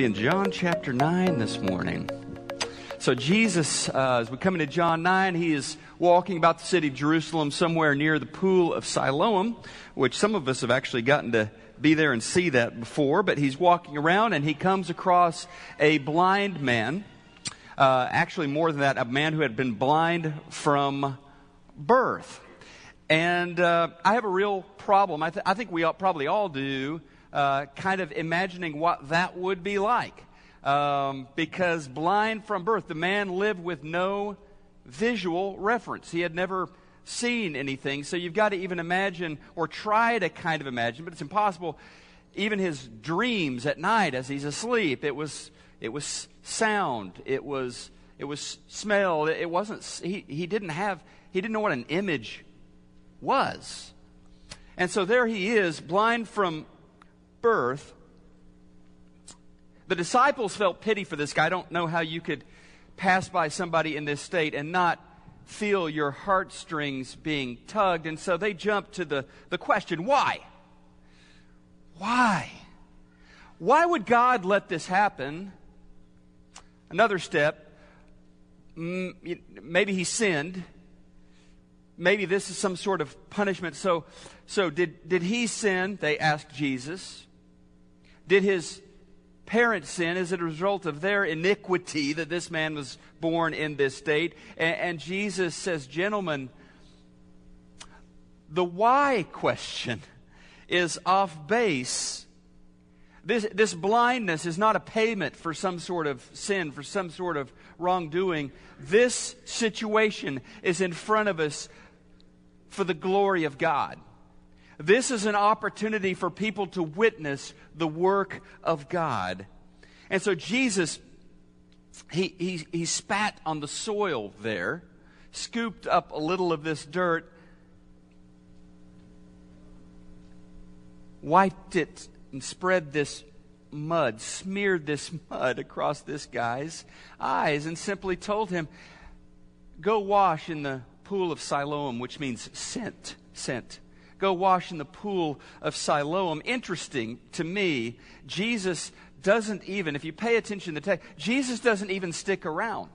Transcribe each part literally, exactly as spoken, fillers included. be in John chapter nine this morning. So Jesus, uh, as we come into John nine, he is walking about the city of Jerusalem somewhere near the pool of Siloam, which some of us have actually gotten to be there and see that before. But he's walking around and he comes across a blind man, uh, actually more than that, a man who had been blind from birth. And uh, I have a real problem, I, th- I think we all, probably all do, uh, kind of imagining what that would be like. Um, because blind from birth, the man lived with no visual reference. He had never seen anything. So you've got to even imagine, or try to kind of imagine, but it's impossible. Even his dreams at night as he's asleep, it was it was sound, it was it was smell. It wasn't. He he didn't have. He didn't know what an image was. And so there he is, blind from birth. The disciples felt pity for this guy. I don't know how you could pass by somebody in this state and not feel your heartstrings being tugged. And so they jumped to the, the question, why? Why? Why would God let this happen? Another step, maybe he sinned. Maybe this is some sort of punishment. So, so did, did he sin? They asked Jesus. Did his parents' sin is a result of their iniquity that this man was born in this state? And, and Jesus says, gentlemen, the why question is off base. This, this blindness is not a payment for some sort of sin, for some sort of wrongdoing. This situation is in front of us for the glory of God. This is an opportunity for people to witness the work of God. And so Jesus, he, he, he spat on the soil there, scooped up a little of this dirt, wiped it and spread this mud, smeared this mud across this guy's eyes, and simply told him, go wash in the pool of Siloam, which means sent, sent. Go wash in the pool of Siloam. Interesting to me, Jesus doesn't even, if you pay attention to the text, Jesus doesn't even stick around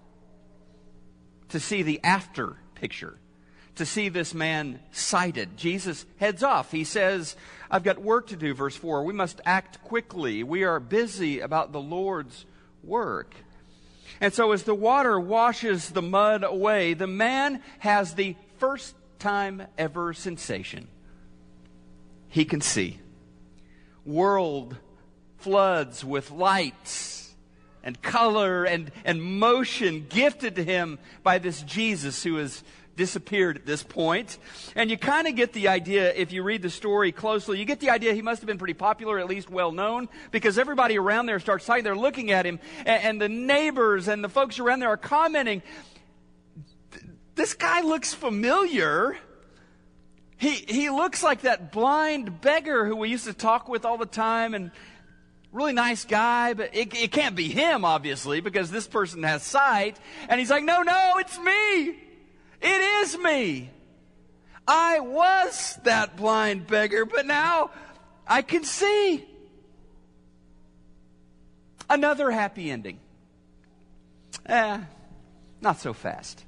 to see the after picture, to see this man sighted. Jesus heads off. He says, I've got work to do, verse four. We must act quickly. We are busy about the Lord's work. And so as the water washes the mud away, the man has the first time ever sensation. He can see. World floods with lights and color and, and motion gifted to him by this Jesus who has disappeared at this point. And you kind of get the idea, if you read the story closely, you get the idea he must have been pretty popular, at least well known, because everybody around there starts talking. They're looking at him, and, and the neighbors and the folks around there are commenting, this guy looks familiar. He he looks like that blind beggar who we used to talk with all the time, and really nice guy, but it, it can't be him, obviously, because this person has sight. And he's like, no, no, it's me. It is me. I was that blind beggar, but now I can see. Another happy ending. Eh, not so fast.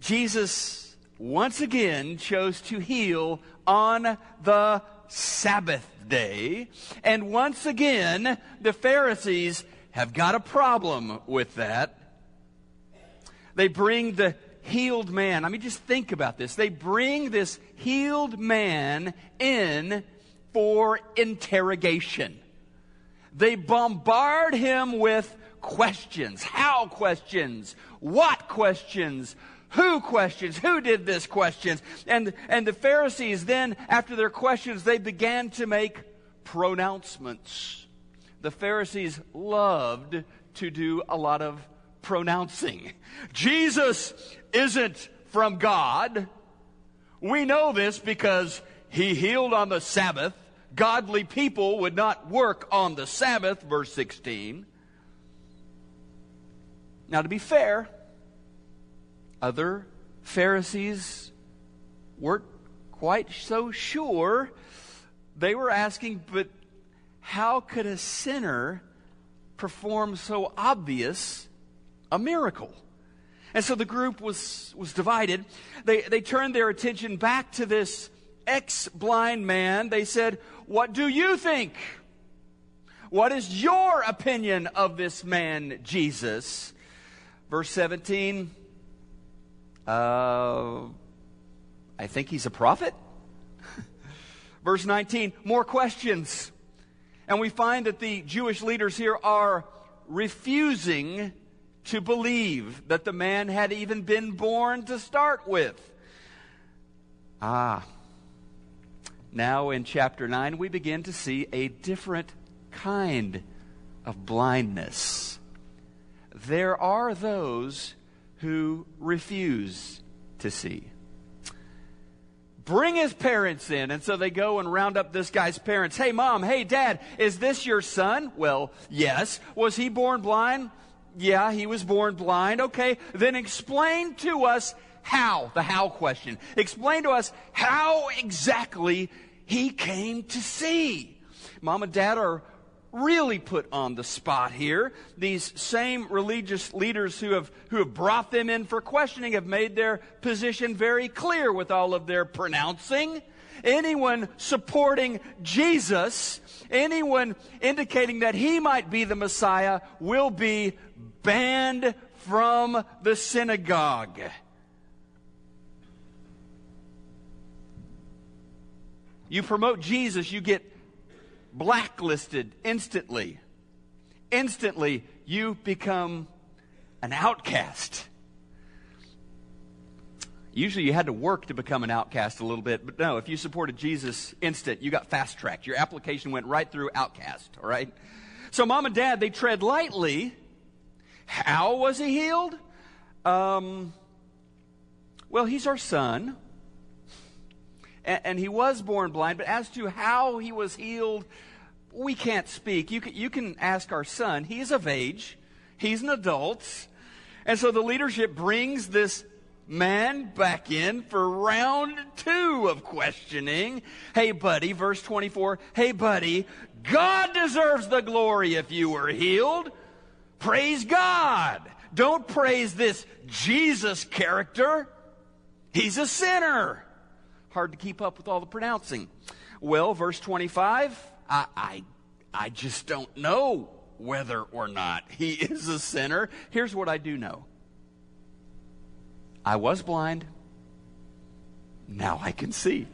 Jesus once again chose to heal on the Sabbath day. And once again, the Pharisees have got a problem with that. They bring the healed man. I mean, just think about this. They bring this healed man in for interrogation. They bombard him with questions. How questions? What questions? Who questions? Who did this questions? And, and the Pharisees then, after their questions, they began to make pronouncements. The Pharisees loved to do a lot of pronouncing. Jesus isn't from God. We know this because he healed on the Sabbath. Godly people would not work on the Sabbath, verse sixteen. Now, to be fair, other Pharisees weren't quite so sure. They were asking, but how could a sinner perform so obvious a miracle? And so the group was, was divided. They, they turned their attention back to this ex-blind man. They said, "What do you think? What is your opinion of this man, Jesus?" Verse seventeen, uh, I think he's a prophet. Verse nineteen, more questions. And we find that the Jewish leaders here are refusing to believe that the man had even been born to start with. Ah, now in chapter nine, we begin to see a different kind of blindness. There are those who refuse to see. Bring his parents in. And so they go and round up this guy's parents. "Hey, Mom, hey, Dad, is this your son?" "Well, yes." "Was he born blind?" "Yeah, he was born blind." "Okay, then explain to us how," the how question. "Explain to us how exactly he came to see." Mom and Dad are really put on the spot here. These same religious leaders who have who have brought them in for questioning have made their position very clear with all of their pronouncing. Anyone supporting Jesus, anyone indicating that he might be the Messiah, will be banned from the synagogue. You promote Jesus, you get blacklisted instantly. Instantly, you become an outcast. Usually you had to work to become an outcast a little bit, but no, if you supported Jesus instant, you got fast-tracked. Your application went right through outcast, all right? So Mom and Dad, they tread lightly. How was he healed? Um, well, he's our son. And he was born blind, but as to how he was healed, we can't speak. You can, you can ask our son. He's of age. He's an adult. And so the leadership brings this man back in for round two of questioning. "Hey, buddy," verse twenty-four, "Hey, buddy, God deserves the glory if you were healed. Praise God. Don't praise this Jesus character. He's a sinner." Hard to keep up with all the pronouncing. Well, verse twenty-five, I, I, I just don't know whether or not he is a sinner. Here's what I do know. I was blind. Now I can see.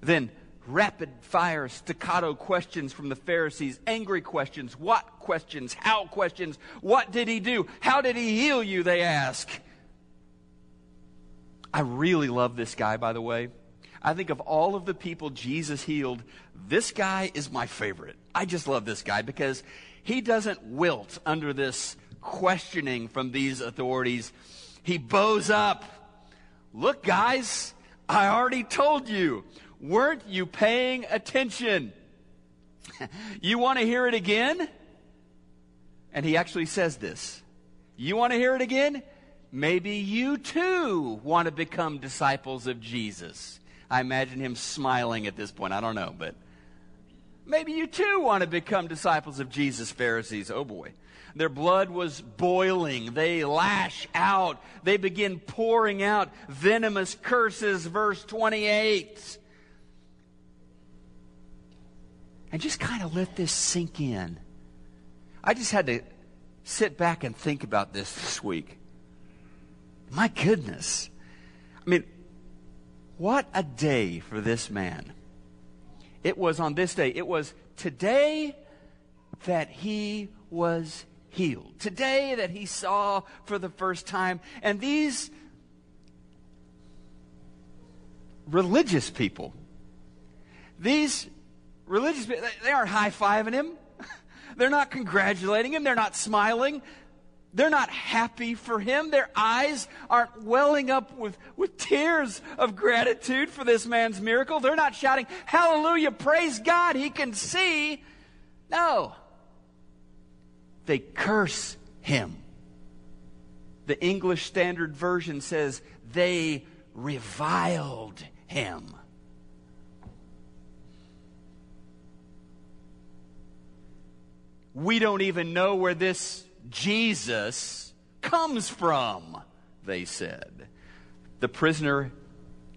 Then rapid fire staccato questions from the Pharisees. Angry questions. What questions? How questions? What did he do? How did he heal you, they ask. I really love this guy, by the way. I think of all of the people Jesus healed, this guy is my favorite. I just love this guy because he doesn't wilt under this questioning from these authorities. He bows up. "Look, guys, I already told you. Weren't you paying attention? You want to hear it again?" And he actually says this. "You want to hear it again? Maybe you too want to become disciples of Jesus." I imagine him smiling at this point. I don't know, but maybe you too want to become disciples of Jesus, Pharisees. Oh boy. Their blood was boiling. They lash out. They begin pouring out venomous curses. Verse twenty-eight. And just kind of let this sink in. I just had to sit back and think about this this week. My goodness. I mean, what a day for this man. It was on this day. It was today that he was healed. Today that he saw for the first time. And these religious people, these religious people, they aren't high-fiving him. They're not congratulating him. They're not smiling. They're not happy for him. Their eyes aren't welling up with, with tears of gratitude for this man's miracle. They're not shouting, "Hallelujah, praise God, he can see." No. They curse him. The English Standard Version says they reviled him. We don't even know where this Jesus comes from, they said. The prisoner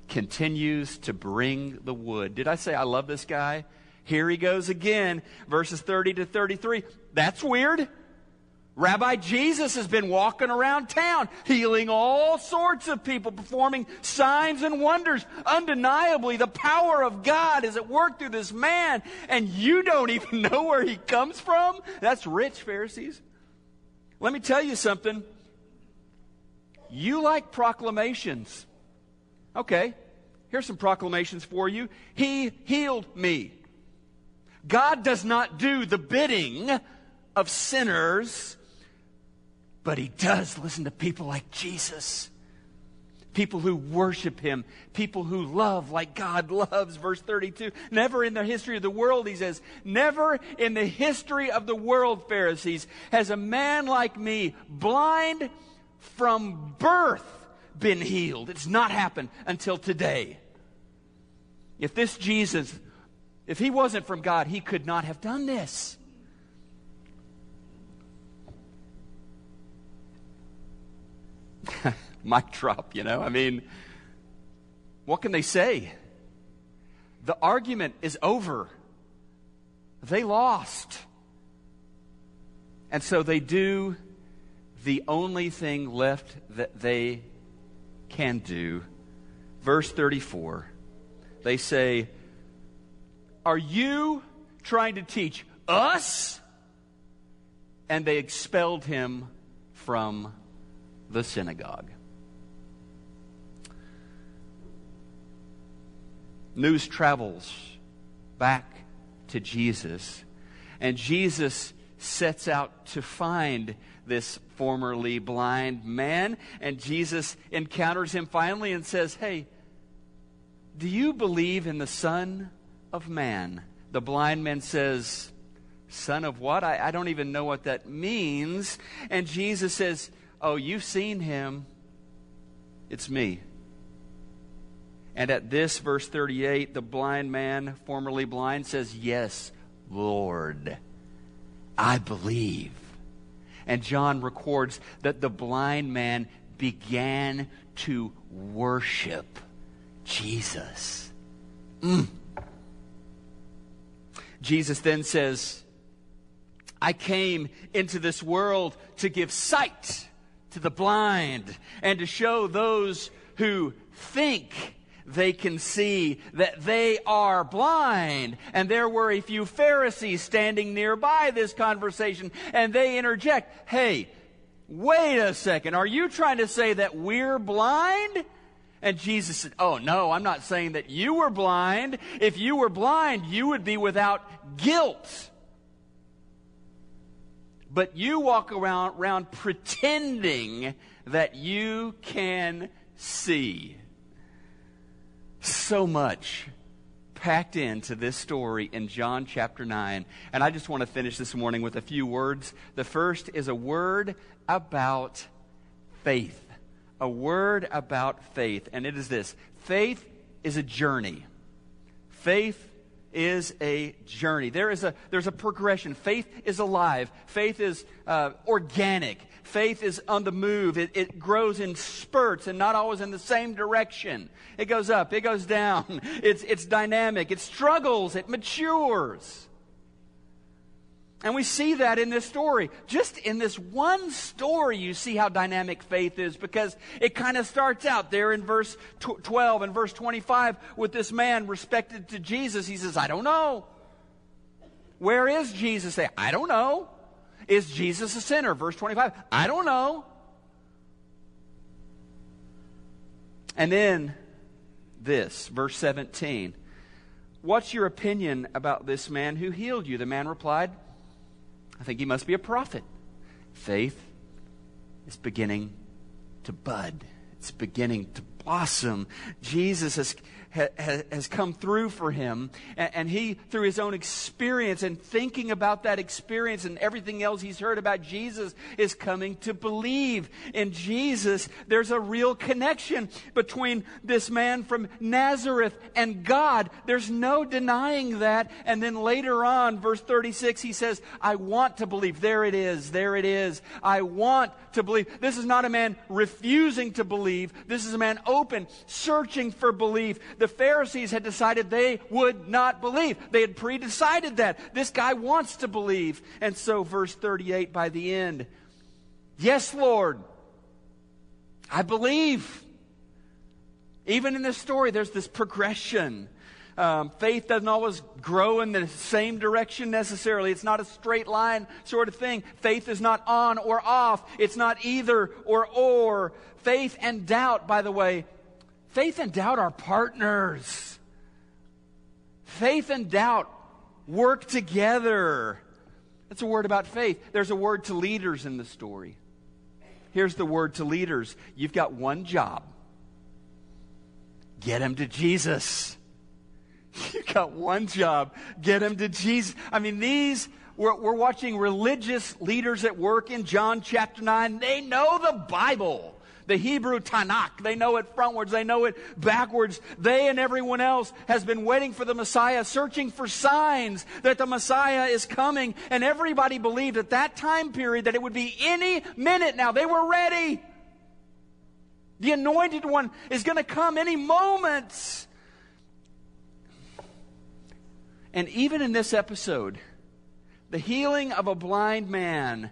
continues to bring the wood. Did I say I love this guy? Here he goes again, verses thirty to thirty-three. That's weird. Rabbi Jesus has been walking around town, healing all sorts of people, performing signs and wonders. Undeniably, the power of God is at work through this man, and you don't even know where he comes from? That's rich, Pharisees. Let me tell you something. You like proclamations. Okay, here's some proclamations for you. He healed me. God does not do the bidding of sinners, but he does listen to people like Jesus, people who worship him, people who love like God loves. Verse thirty-two, never in the history of the world, he says, never in the history of the world, Pharisees, has a man like me, blind from birth, been healed. It's not happened until today. If this Jesus, if he wasn't from God, he could not have done this. Mic drop, you know? I mean, what can they say? The argument is over. They lost. And so they do the only thing left that they can do. Verse thirty-four, they say, are you trying to teach us? And they expelled him from the synagogue. News travels back to Jesus, and Jesus sets out to find this formerly blind man, and Jesus encounters him finally and says, hey, do you believe in the Son of Man? The blind man says, Son of what? I, I don't even know what that means. And Jesus says, oh, you've seen him. It's me. And at this, verse thirty-eight, the blind man, formerly blind, says, yes, Lord, I believe. And John records that the blind man began to worship Jesus. Mm. Jesus then says, I came into this world to give sight to the blind, and to show those who think they can see that they are blind. And there were a few Pharisees standing nearby this conversation, and they interject, hey, wait a second, are you trying to say that we're blind? And Jesus said, oh no, I'm not saying that you were blind. If you were blind, you would be without guilt. But you walk around, around pretending that you can see. So much packed into this story in John chapter nine. And I just want to finish this morning with a few words. The first is a word about faith. A word about faith. And it is this. Faith is a journey. Faith is a journey. There is a, there's a progression. Faith is alive. Faith is uh, organic. Faith is on the move. It, it grows in spurts and not always in the same direction. It goes up. It goes down. It's, it's dynamic. It struggles. It matures. And we see that in this story. Just in this one story, you see how dynamic faith is, because it kind of starts out there in verse twelve and verse twenty-five with this man respected to Jesus. He says, I don't know. Where is Jesus? They, I don't know. Is Jesus a sinner? Verse twenty-five, I don't know. And then this, verse seventeen. What's your opinion about this man who healed you? The man replied, I think he must be a prophet. Faith is beginning to bud. It's beginning to awesome. Jesus has has come through for him, and he, through his own experience and thinking about that experience and everything else he's heard about Jesus, is coming to believe in Jesus. There's a real connection between this man from Nazareth and God. There's no denying that. And then later on, verse thirty-six, he says, I want to believe. There it is. There it is. I want to believe. This is not a man refusing to believe. This is a man open, searching for belief. The Pharisees had decided they would not believe. They had pre-decided that. This guy wants to believe. And so verse thirty-eight by the end, yes, Lord, I believe. Even in this story, there's this progression. Um, faith doesn't always grow in the same direction necessarily. It's not a straight line sort of thing. Faith is not on or off. It's not either or or. Faith and doubt, by the way, faith and doubt are partners. Faith and doubt work together. That's a word about faith. There's a word to leaders in the story. Here's the word to leaders. You've got one job. Get them to Jesus. You've got one job. Get them to Jesus. I mean, these... We're, we're watching religious leaders at work in John chapter nine. They know the Bible. The Hebrew Tanakh, they know it frontwards, they know it backwards. They and everyone else has been waiting for the Messiah, searching for signs that the Messiah is coming. And everybody believed at that time period that it would be any minute now. They were ready. The Anointed One is going to come any moment. And even in this episode, the healing of a blind man,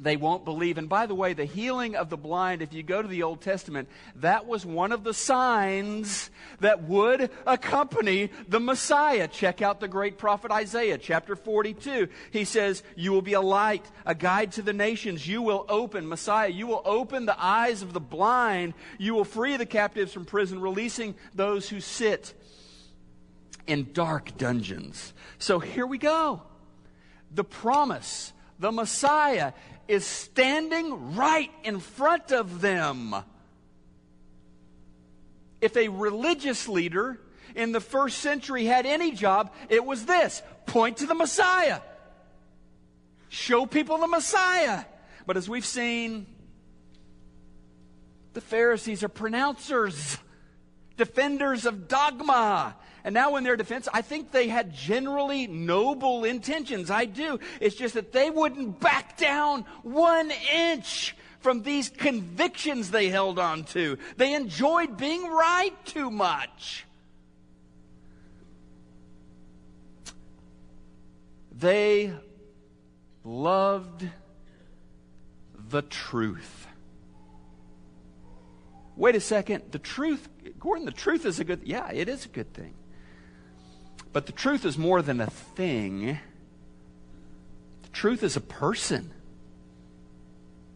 they won't believe. And by the way, the healing of the blind, if you go to the Old Testament, that was one of the signs that would accompany the Messiah. Check out the great prophet Isaiah, chapter forty-two. He says, you will be a light, a guide to the nations. You will open, Messiah, you will open the eyes of the blind. You will free the captives from prison, releasing those who sit in dark dungeons. So here we go. The promise, the Messiah, is standing right in front of them. If a religious leader in the first century had any job, it was this: point to the Messiah. Show people the Messiah. But as we've seen, the Pharisees are pronouncers, defenders of dogma. And now in their defense, I think they had generally noble intentions. I do. It's just that they wouldn't back down one inch from these convictions they held on to. They enjoyed being right too much. They loved the truth. Wait a second. The truth, Gordon, the truth is a good, yeah, it is a good thing. But the truth is more than a thing. The truth is a person.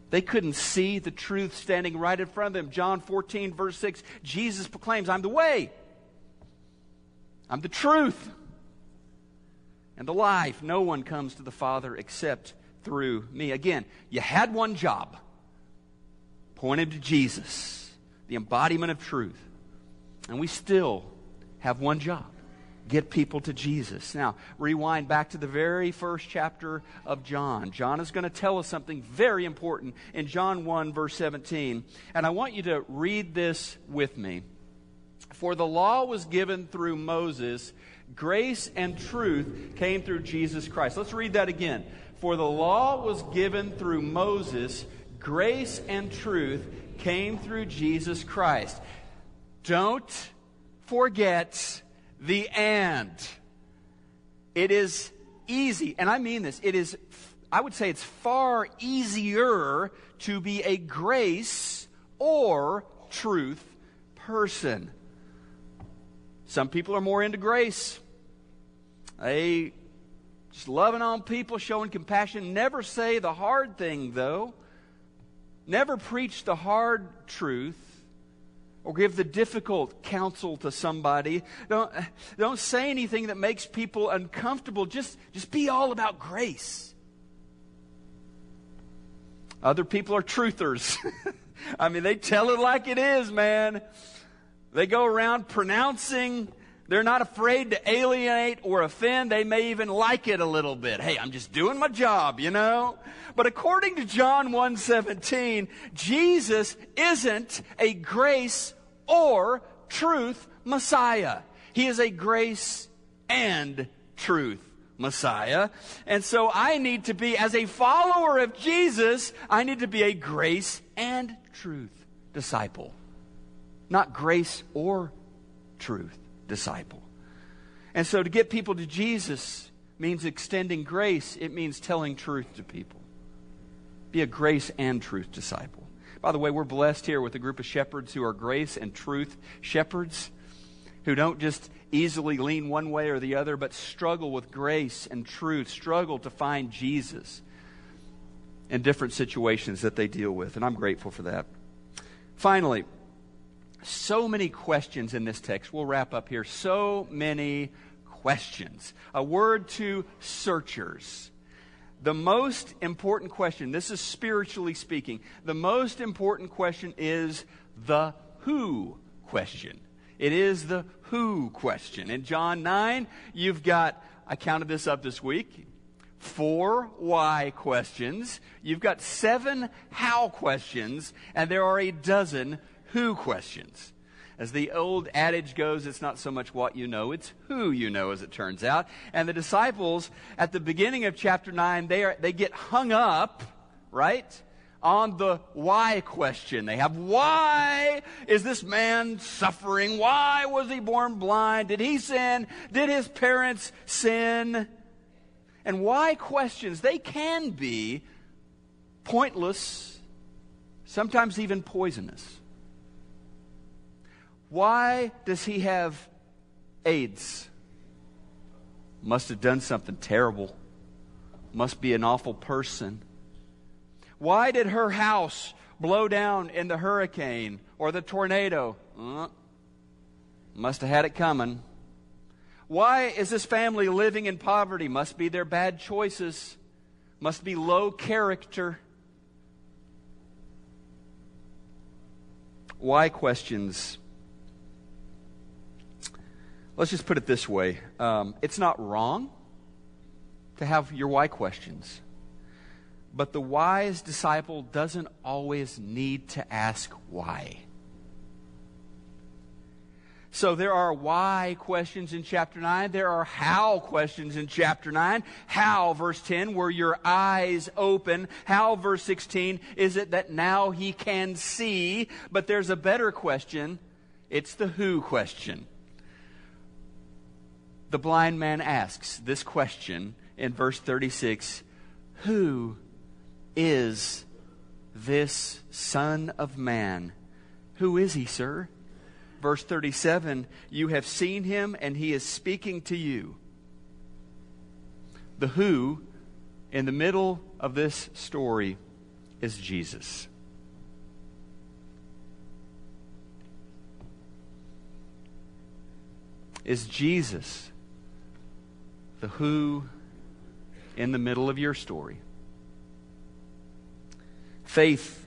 They couldn't see the truth standing right in front of them. John fourteen, verse six, Jesus proclaims, I'm the way, I'm the truth, and the life. No one comes to the Father except through me. Again, you had one job. Point him to Jesus, the embodiment of truth. And we still have one job. Get people to Jesus. Now, rewind back to the very first chapter of John. John is going to tell us something very important in John one, verse seventeen. And I want you to read this with me. For the law was given through Moses. Grace and truth came through Jesus Christ. Let's read that again. For the law was given through Moses. Grace and truth came through Jesus Christ. Don't forget the and. It is easy, and I mean this, it is, I would say it's far easier to be a grace or truth person. Some people are more into grace. They just loving on people, showing compassion. Never say the hard thing, though. Never preach the hard truth. Or give the difficult counsel to somebody. Don't, don't say anything that makes people uncomfortable. Just, just be all about grace. Other people are truthers. I mean, they tell it like it is, man. They go around pronouncing. They're not afraid to alienate or offend. They may even like it a little bit. Hey, I'm just doing my job, you know. But according to John one seventeen, Jesus isn't a grace or truth Messiah. He is a grace and truth Messiah. And so I need to be, as a follower of Jesus, I need to be a grace and truth disciple. Not grace or truth disciple. And so to get people to Jesus means extending grace. It means telling truth to people. Be a grace and truth disciple. By the way, we're blessed here with a group of shepherds who are grace and truth shepherds, who don't just easily lean one way or the other, but struggle with grace and truth, struggle to find Jesus in different situations that they deal with. And I'm grateful for that. Finally, so many questions in this text. We'll wrap up here. So many questions. A word to searchers. The most important question, this is spiritually speaking, the most important question is the who question. It is the who question. In John nine, you've got, I counted this up this week, four why questions. You've got seven how questions, and there are a dozen who questions. As the old adage goes, it's not so much what you know, it's who you know, as it turns out. And the disciples, at the beginning of chapter nine, they are, they get hung up, right, on the why question. They have, why is this man suffering? Why was he born blind? Did he sin? Did his parents sin? And why questions, they can be pointless, sometimes even poisonous. Why does he have AIDS? Must have done something terrible. Must be an awful person. Why did her house blow down in the hurricane or the tornado? Uh, must have had it coming. Why is this family living in poverty? Must be their bad choices. Must be low character. Why questions? Let's just put it this way. Um, it's not wrong to have your why questions. But the wise disciple doesn't always need to ask why. So there are why questions in chapter nine. There are how questions in chapter nine. How, verse ten, were your eyes open? How, verse sixteen, is it that now he can see? But there's a better question. It's the who question. The blind man asks this question in verse thirty-six, who is this Son of Man? Who is he, sir? Verse thirty-seven, you have seen him and he is speaking to you. The who in the middle of this story is Jesus. Is Jesus the who in the middle of your story? Faith,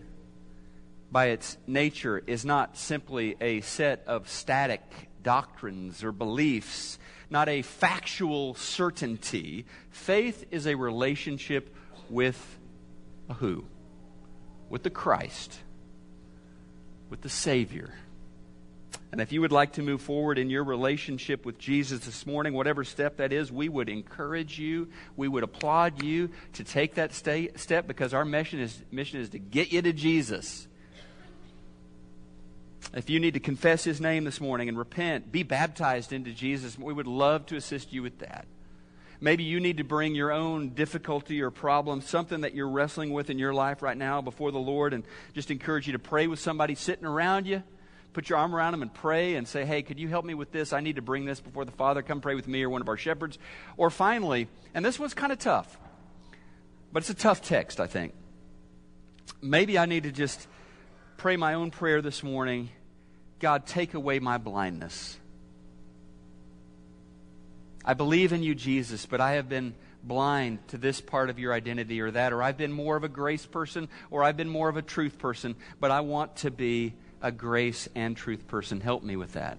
by its nature, is not simply a set of static doctrines or beliefs, not a factual certainty. Faith is a relationship with a who? With the Christ, with the Savior. And if you would like to move forward in your relationship with Jesus this morning, whatever step that is, we would encourage you, we would applaud you to take that stay, step, because our mission is, mission is to get you to Jesus. If you need to confess His name this morning and repent, be baptized into Jesus, we would love to assist you with that. Maybe you need to bring your own difficulty or problem, something that you're wrestling with in your life right now before the Lord, and just encourage you to pray with somebody sitting around you. Put your arm around them and pray and say, hey, could you help me with this? I need to bring this before the Father. Come pray with me or one of our shepherds. Or finally, and this one's kind of tough, but it's a tough text, I think. Maybe I need to just pray my own prayer this morning. God, take away my blindness. I believe in you, Jesus, but I have been blind to this part of your identity or that, or I've been more of a grace person, or I've been more of a truth person, but I want to be a grace and truth person. Help me with that.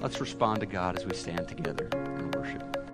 Let's respond to God as we stand together and worship.